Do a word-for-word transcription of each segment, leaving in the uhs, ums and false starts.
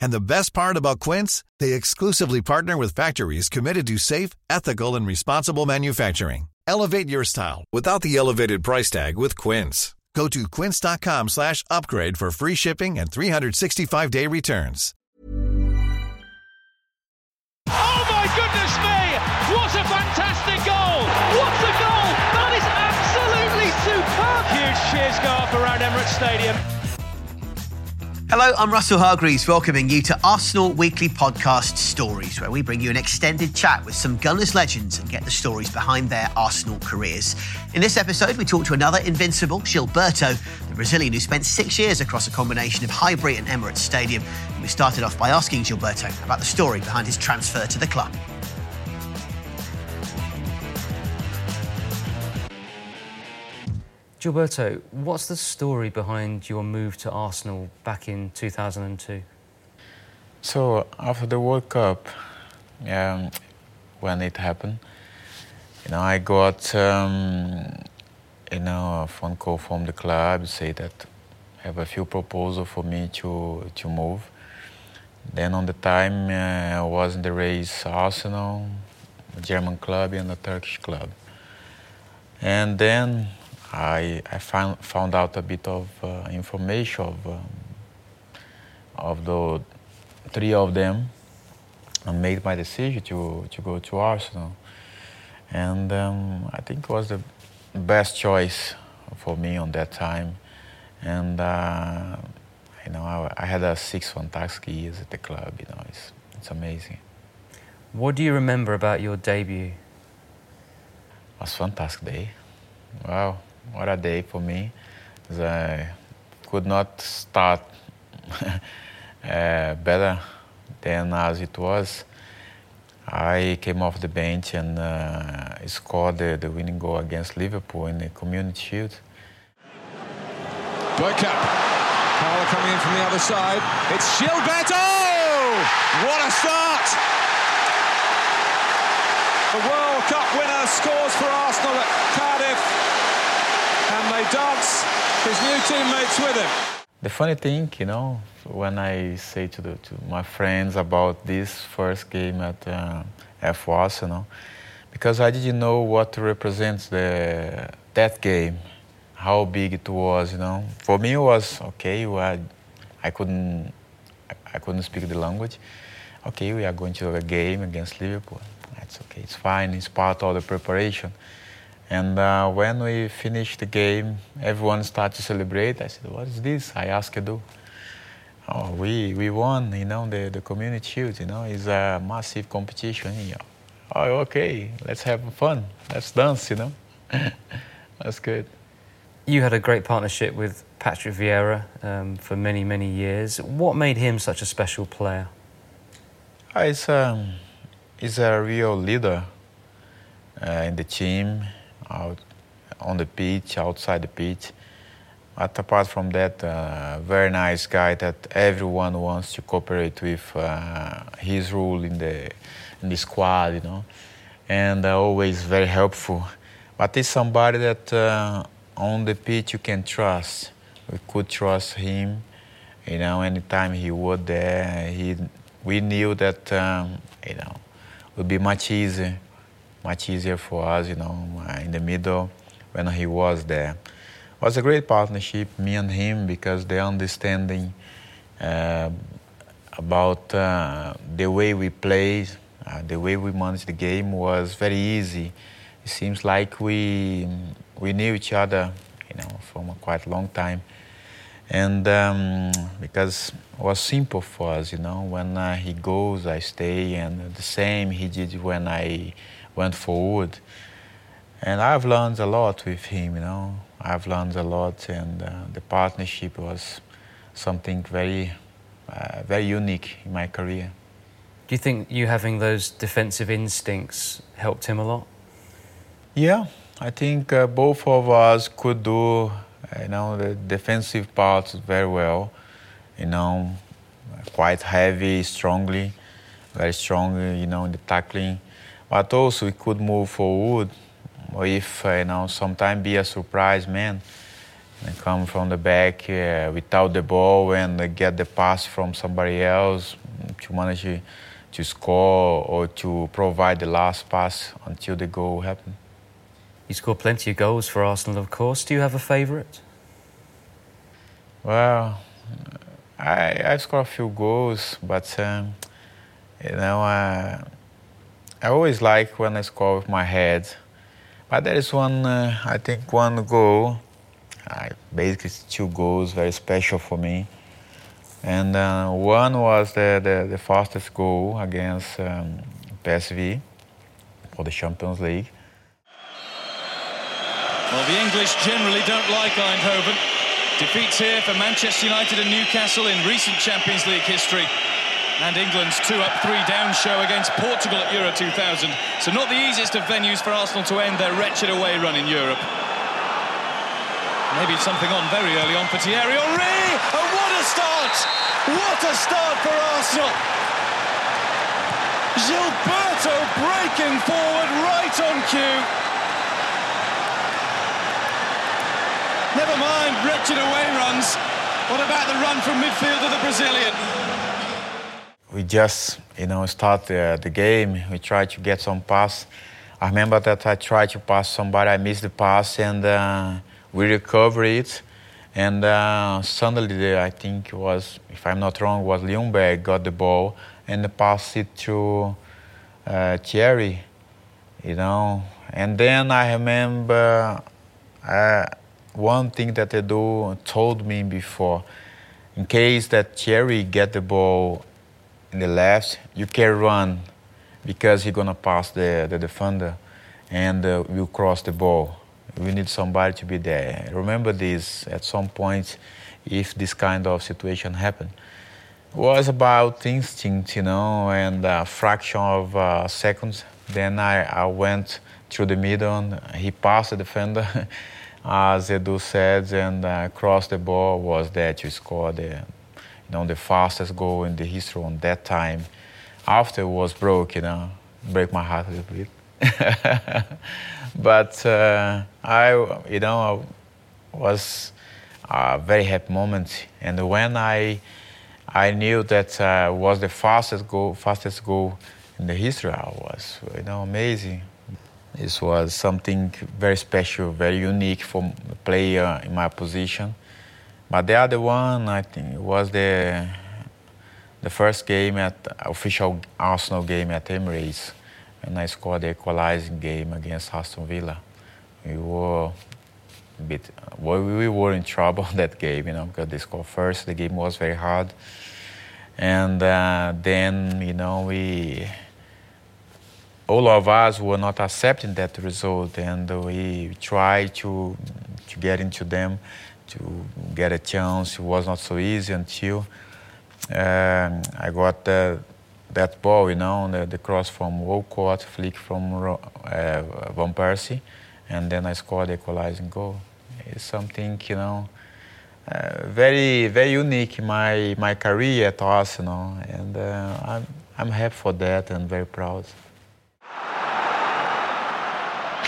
And the best part about Quince, they exclusively partner with factories committed to safe, ethical, and responsible manufacturing. Elevate your style without the elevated price tag with Quince. Go to quince dot com slash upgrade for free shipping and three sixty-five day returns. Oh my goodness me! What a fantastic goal! What a goal! That is absolutely superb! Huge cheers go up around Emirates Stadium. Hello, I'm Russell Hargreaves, welcoming you to Arsenal Weekly Podcast Stories, where we bring you an extended chat with some Gunners legends and get the stories behind their Arsenal careers. In this episode, we talk to another invincible, Gilberto, the Brazilian who spent six years across a combination of Highbury and Emirates Stadium. And we started off by asking Gilberto about the story behind his transfer to the club. Gilberto, what's the story behind your move to Arsenal back in two thousand two? So, after the World Cup, um, when it happened, you know, I got um, you know, a phone call from the club, say that have a few proposals for me to, to move. Then on the time, uh, I was in the race Arsenal, a German club and a Turkish club. And then I, I found found out a bit of uh, information of um, of the three of them, and made my decision to, to go to Arsenal. And um, I think it was the best choice for me on that time. And uh, you know, I, I had a six fantastic years at the club. You know, it's it's amazing. What do you remember about your debut? It was a fantastic day. Wow. What a day for me. I could not start uh, better than as it was. I came off the bench and uh, scored the, the winning goal against Liverpool in the Community Shield. Bergkamp. Parlour coming in from the other side. It's Gilberto! What a start! The World Cup winner scores for Arsenal at Cardiff. And they dance his new teammates with him. The funny thing, you know, when I say to, the, to my friends about this first game at uh, F O Arsenal, because I didn't know what represents the that game, how big it was, you know. For me, it was okay. Well, I couldn't, I couldn't speak the language. Okay, we are going to a game against Liverpool. That's okay. It's fine. It's part of the preparation. And uh, when we finished the game, everyone started to celebrate. I said, what is this? I asked Edu. Oh, we we won, you know, the, the Community Shield, you know, it's a massive competition. Oh, okay, let's have fun. Let's dance, you know. That's good. You had a great partnership with Patrick Vieira um, for many, many years. What made him such a special player? Oh, he's, um, he's a real leader uh, in the team. Out on the pitch, outside the pitch. But apart from that, uh, very nice guy that everyone wants to cooperate with uh, his role in the in the squad, you know, and uh, always very helpful. But it's somebody that uh, on the pitch you can trust. We could trust him, you know. Anytime he was there, he we knew that um, you know it would be much easier. Much easier for us, you know, in the middle when he was there. It was a great partnership, me and him, because the understanding uh, about uh, the way we played, uh, the way we managed the game was very easy. It seems like we we knew each other, you know, for a quite long time. And um, because it was simple for us, you know, when uh, he goes, I stay, and the same he did when I went forward. And I've learned a lot with him, you know, I've learned a lot, and uh, the partnership was something very, uh, very unique in my career. Do you think you having those defensive instincts helped him a lot? Yeah, I think uh, both of us could do, you know, the defensive part very well, you know, quite heavy, strongly, very strong, you know, in the tackling. But also we could move forward, or if, uh, you know, sometimes be a surprise man and come from the back uh, without the ball and uh, get the pass from somebody else to manage to, to score or to provide the last pass until the goal happens. You scored plenty of goals for Arsenal, of course. Do you have a favourite? Well, I I scored a few goals, but um, you know, uh, I always like when I score with my head. But there is one, uh, I think, one goal. I basically two goals, very special for me. And uh, one was the, the the fastest goal against um, P S V for the Champions League. Well, the English generally don't like Eindhoven. Defeats here for Manchester United and Newcastle in recent Champions League history. And England's two up, three down show against Portugal at Euro two thousand. So not the easiest of venues for Arsenal to end their wretched away run in Europe. Maybe something on very early on for Thierry. Oh, Ray! Oh, what a start! What a start for Arsenal! Gilberto breaking forward right on cue. Never mind wretched away runs. What about the run from midfield of the Brazilian? We just, you know, start uh, the game. We try to get some pass. I remember that I tried to pass somebody. I missed the pass, and uh, we recovered it. And uh, suddenly, I think it was, if I'm not wrong, was Ljungberg got the ball and passed it to uh, Thierry. You know, and then I remember. Uh, One thing that Edu told me before, in case that Thierry get the ball in the left, you can run because he's gonna pass the, the defender and uh, we'll cross the ball. We need somebody to be there. Remember this at some point if this kind of situation happened. It was about instinct, you know, and a fraction of uh, seconds. Then I, I went through the middle and he passed the defender. As Edu said, and uh, crossed the ball, was there to score the, you know, the fastest goal in the history on that time. After it was broke, you know, break my heart a little bit. But uh, I, you know, was a very happy moment. And when I, I knew that uh, was the fastest goal, fastest goal in the history, I was, you know, amazing. This was something very special, very unique for a player in my position. But the other one, I think, was the the first game at official Arsenal game at Emirates, and I scored the equalizing game against Aston Villa. We were a bit, well, we were in trouble that game, you know, because they scored first. The game was very hard, and uh, then, you know, we. All of us were not accepting that result, and we tried to to get into them, to get a chance. It was not so easy until uh, I got the, that ball, you know, the, the cross from Walcott, flick from uh, Van Persie, and then I scored the equalizing goal. It's something, you know, uh, very very unique in my my career at Arsenal, and uh, I'm I'm happy for that and very proud.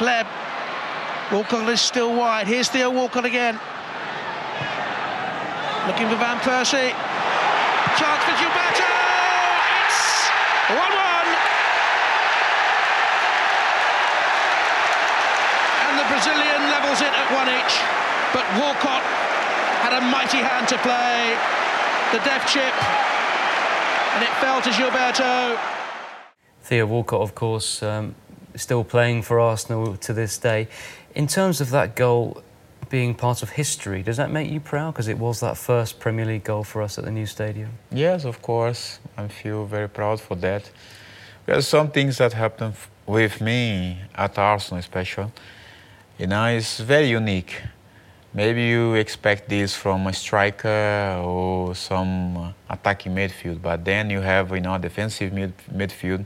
Kleb, Walcott is still wide, here's Theo Walcott again, looking for Van Persie, chance for Gilberto, it's one one, and the Brazilian levels it at one each, but Walcott had a mighty hand to play, the def chip, and it fell to Gilberto. Theo Walcott, of course, um... still playing for Arsenal to this day. In terms of that goal, being part of history, does that make you proud? Because it was that first Premier League goal for us at the new stadium. Yes, of course. I feel very proud for that. There are some things that happened with me at Arsenal, especially. You know, it's very unique. Maybe you expect this from a striker or some attacking midfield, but then you have, you know, defensive mid- midfield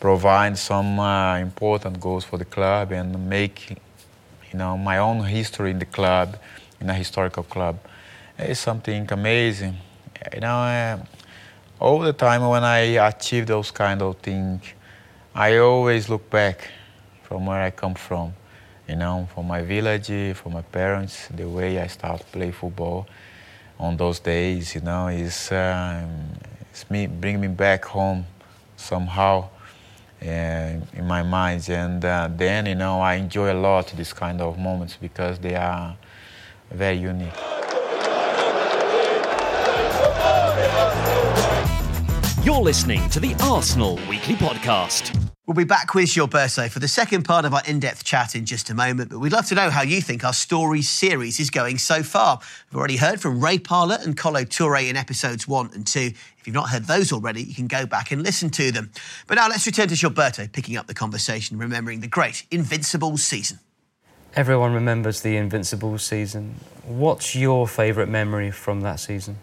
provide some uh, important goals for the club and make, you know, my own history in the club, in a historical club. It's something amazing. You know, uh, all the time when I achieve those kind of things, I always look back from where I come from. You know, from my village, from my parents, the way I start to play football on those days, you know, is um, it's me bring me back home somehow uh, in my mind. And uh, then, you know, I enjoy a lot these kind of moments because they are very unique. You're listening to the Arsenal Weekly Podcast. We'll be back with Gilberto for the second part of our in-depth chat in just a moment, but we'd love to know how you think our Stories series is going so far. We've already heard from Ray Parlour and Kolo Touré in episodes one and two. If you've not heard those already, you can go back and listen to them. But now let's return to Gilberto, picking up the conversation, remembering the great Invincibles season. Everyone remembers the Invincibles season. What's your favourite memory from that season?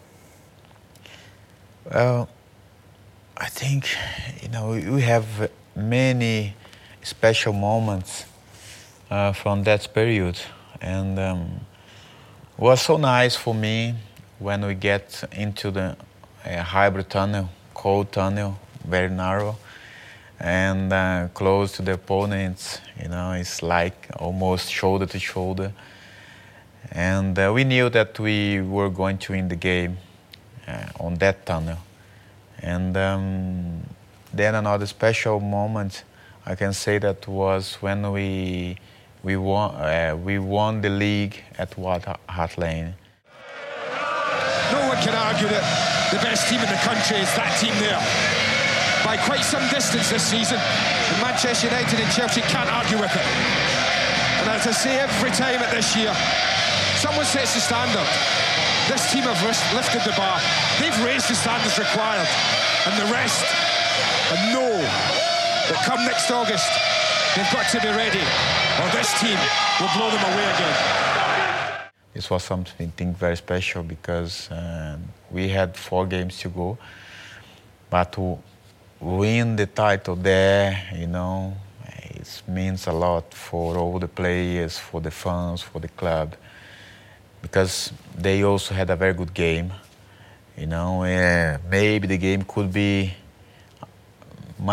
Well, I think, you know, we have many special moments uh, from that period, and um, it was so nice for me when we get into the uh, hybrid tunnel, cold tunnel, very narrow, and uh, close to the opponents. You know, it's like almost shoulder to shoulder, and uh, we knew that we were going to win the game uh, on that tunnel, and. Um, Then another special moment, I can say that was when we we won uh, we won the league at White Hart Lane. No one can argue that the best team in the country is that team there. By quite some distance this season, and Manchester United and Chelsea can't argue with it. And as I say every time at this year, someone sets the standard. This team have lifted the bar. They've raised the standards required, and the rest. And know that come next August, they've got to be ready, or this team will blow them away again. This was something I think very special because uh, we had four games to go, but to win the title there, you know, it means a lot for all the players, for the fans, for the club, because they also had a very good game. You know, uh, maybe the game could be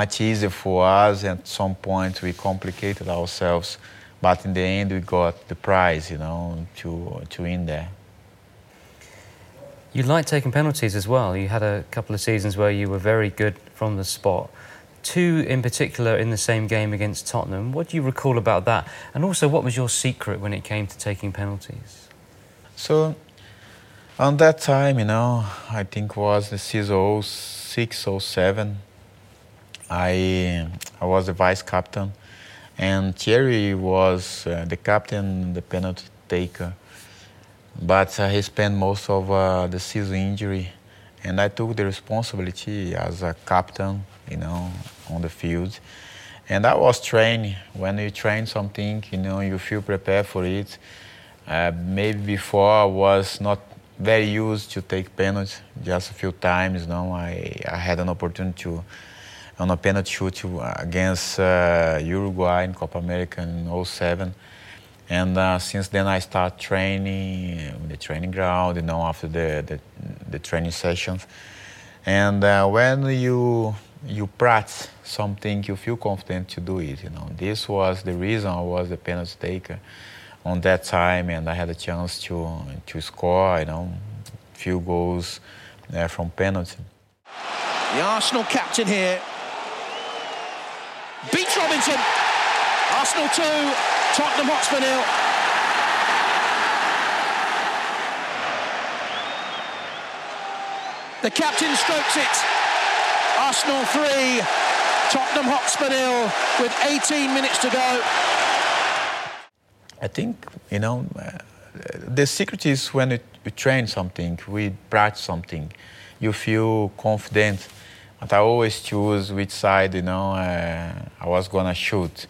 much easier for us. At some point we complicated ourselves, but in the end we got the prize, you know, to to win there. You like taking penalties as well. You had a couple of seasons where you were very good from the spot. Two in particular in the same game against Tottenham. What do you recall about that? And also, what was your secret when it came to taking penalties? So, on that time, you know, I think was the season oh six oh seven. I I was the vice captain, and Thierry was uh, the captain, the penalty taker. But uh, he spent most of uh, the season injury, and I took the responsibility as a captain, you know, on the field. And I was trained. When you train something, you know, you feel prepared for it. Uh, maybe before I was not very used to take penalties. Just a few times, you know, I, I had an opportunity to. On a penalty shoot against uh, Uruguay in Copa America in oh seven. And uh, since then I started training in the training ground, you know, after the, the, the training sessions. And uh, when you you practice something, you feel confident to do it, you know. This was the reason I was the penalty taker on that time, and I had a chance to, to score, you know, few goals uh, from penalty. The Arsenal captain here. Beach Robinson, Arsenal two, Tottenham Hotspur nil. The captain strokes it. Arsenal three, Tottenham Hotspur nil with eighteen minutes to go. I think, you know, the secret is when you, you train something, we practice something, you feel confident. But I always choose which side, you know, uh, I was gonna shoot.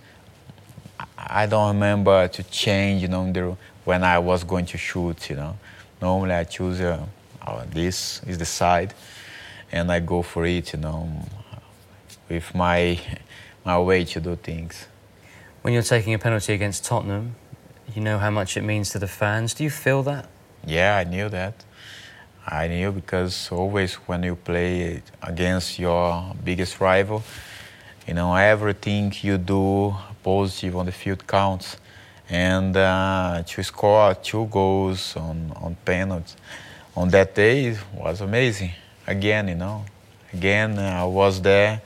I don't remember to change, you know, the, when I was going to shoot, you know. Normally I choose uh, oh, this is the side, and I go for it, you know, with my my way to do things. When you're taking a penalty against Tottenham, you know how much it means to the fans. Do you feel that? Yeah, I knew that. I knew because always when you play against your biggest rival, you know, everything you do positive on the field counts. And uh, to score two goals on, on penalties on that day was amazing. Again, you know, again, I was there.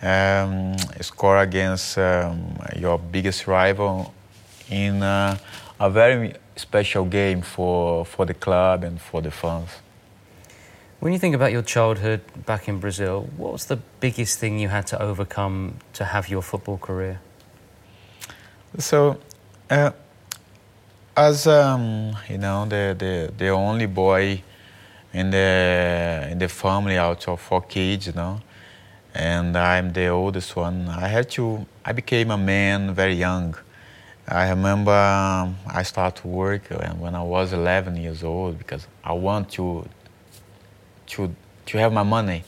Um, score against um, your biggest rival in uh, a very special game for, for the club and for the fans. When you think about your childhood back in Brazil, what was the biggest thing you had to overcome to have your football career? So, uh, as um, you know, the, the the only boy in the in the family out of four kids, you know. And I'm the oldest one. I had to, I became a man very young. I remember um, I started to work when I was eleven years old because I want to to to have my money,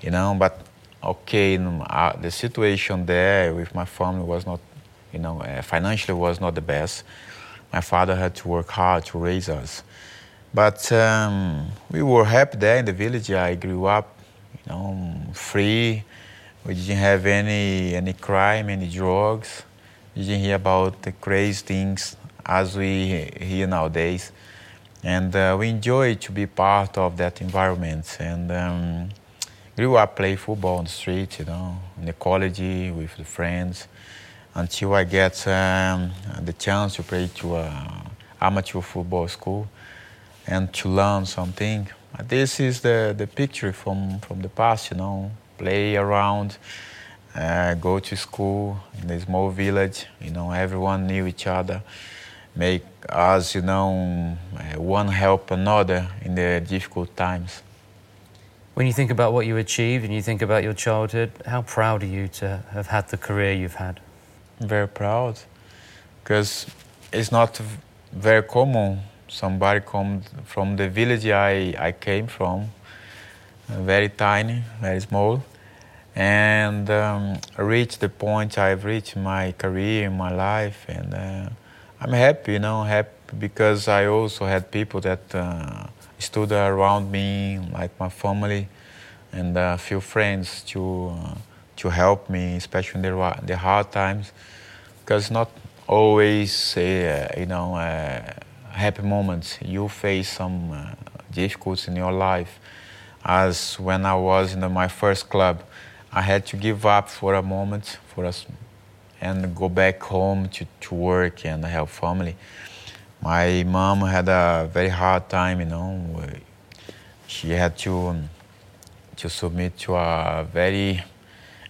you know, but okay, uh, the situation there with my family was not, you know, uh, financially was not the best. My father had to work hard to raise us. But um, we were happy there in the village. I grew up No, free. We didn't have any any crime, any drugs. We didn't hear about the crazy things as we hear nowadays. And uh, we enjoyed to be part of that environment. And um, grew up playing football on the street, you know, in the college with the friends, until I get um, the chance to play to an amateur football school and to learn something. This is the, the picture from, from the past, you know, play around, uh, go to school in a small village, you know, everyone knew each other, make us, you know, one help another in the difficult times. When you think about what you achieved and you think about your childhood, how proud are you to have had the career you've had? Very proud, because it's not very common. Somebody come from the village I, I came from, very tiny, very small, and um, reached the point I've reached in my career, in my life, and uh, I'm happy, you know, happy because I also had people that uh, stood around me, like my family, and a few friends to uh, to help me, especially in the, the hard times, because not always, uh, you know. Uh, happy moments, you face some uh, difficulties in your life. As when I was in the, my first club, I had to give up for a moment for us and go back home to, to work and help family. My mom had a very hard time, you know. She had to, um, to submit to a very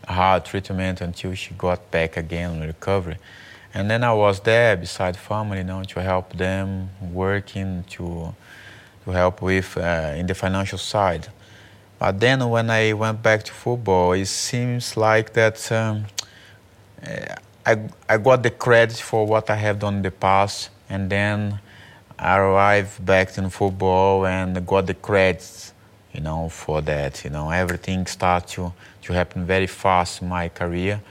hard treatment until she got back again on recovery. And then I was there beside family, you know, to help them working, to to help with uh, in the financial side. But then when I went back to football, it seems like that um, I I got the credit for what I have done in the past, and then I arrived back in football and got the credits, you know, for that. You know, everything started to, to happen very fast in my career.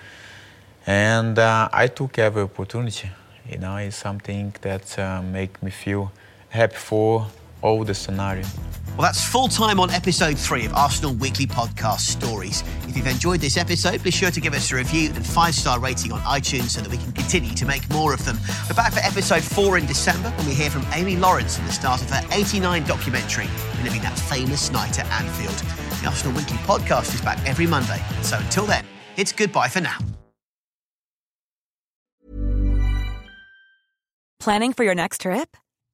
And uh, I took every opportunity, you know, it's something that uh, make me feel happy for all the scenarios. Well, that's full time on episode three of Arsenal Weekly Podcast Stories. If you've enjoyed this episode, be sure to give us a review and five-star rating on iTunes so that we can continue to make more of them. We're back for episode four in December when we hear from Amy Lawrence and the start of her eighty-nine documentary, reliving that famous night at Anfield. The Arsenal Weekly Podcast is back every Monday. So until then, it's goodbye for now. Planning for your next trip?